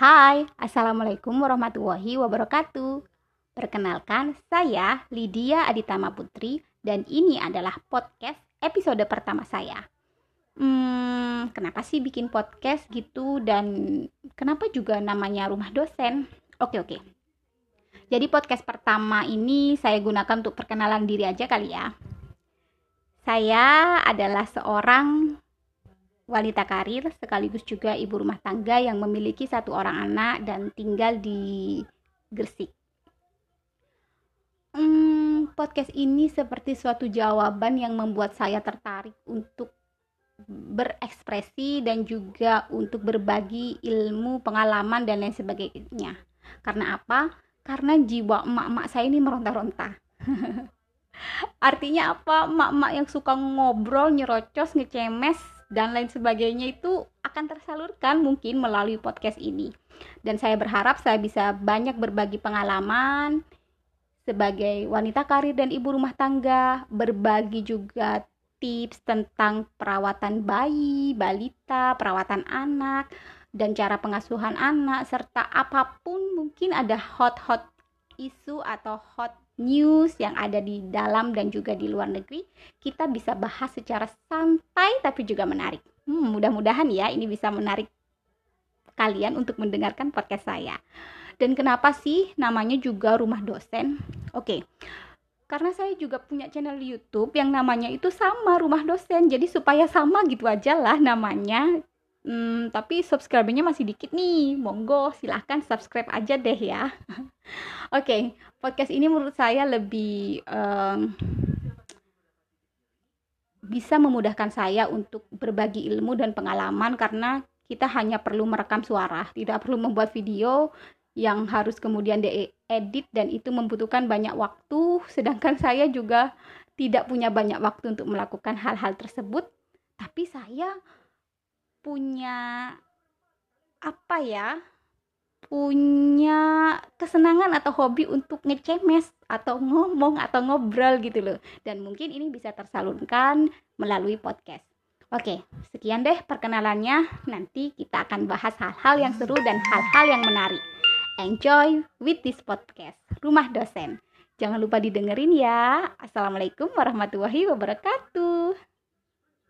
Hai, Assalamualaikum warahmatullahi wabarakatuh. Perkenalkan, saya Lydia Aditama Putri dan ini adalah podcast episode pertama saya. Kenapa sih bikin podcast gitu dan kenapa juga namanya Rumah Dosen? Oke. Jadi podcast pertama ini saya gunakan untuk perkenalan diri aja kali ya. Saya adalah seorang wanita karir sekaligus juga ibu rumah tangga yang memiliki satu orang anak dan tinggal di Gresik. Podcast ini seperti suatu jawaban yang membuat saya tertarik untuk berekspresi dan juga untuk berbagi ilmu, pengalaman dan lain sebagainya. Karena apa? Karena jiwa emak-emak saya ini meronta-ronta. Artinya apa? Emak-emak yang suka ngobrol, nyerocos, ngecemes dan lain sebagainya itu akan tersalurkan mungkin melalui podcast ini. Dan saya berharap saya bisa banyak berbagi pengalaman sebagai wanita karir dan ibu rumah tangga, berbagi juga tips tentang perawatan bayi, balita, perawatan anak, dan cara pengasuhan anak, serta apapun mungkin ada hot isu atau hot news yang ada di dalam dan juga di luar negeri, kita bisa bahas secara santai tapi juga menarik. Mudah-mudahan ya ini bisa menarik kalian untuk mendengarkan podcast saya. Dan kenapa sih namanya juga Rumah Dosen? Oke, karena saya juga punya channel YouTube yang namanya itu sama Rumah Dosen, jadi supaya sama gitu aja lah namanya. Tapi subscribernya masih dikit nih, monggo silahkan subscribe aja deh ya. Oke, podcast ini menurut saya lebih bisa memudahkan saya untuk berbagi ilmu dan pengalaman, karena kita hanya perlu merekam suara, tidak perlu membuat video yang harus kemudian diedit dan itu membutuhkan banyak waktu, sedangkan saya juga tidak punya banyak waktu untuk melakukan hal-hal tersebut. Tapi saya punya kesenangan atau hobi untuk ngecemes atau ngomong atau ngobrol gitu loh, dan mungkin ini bisa tersalurkan melalui podcast. Oke, sekian deh perkenalannya. Nanti kita akan bahas hal-hal yang seru dan hal-hal yang menarik. Enjoy with this podcast Rumah Dosen. Jangan lupa didengerin ya. Assalamualaikum warahmatullahi wabarakatuh.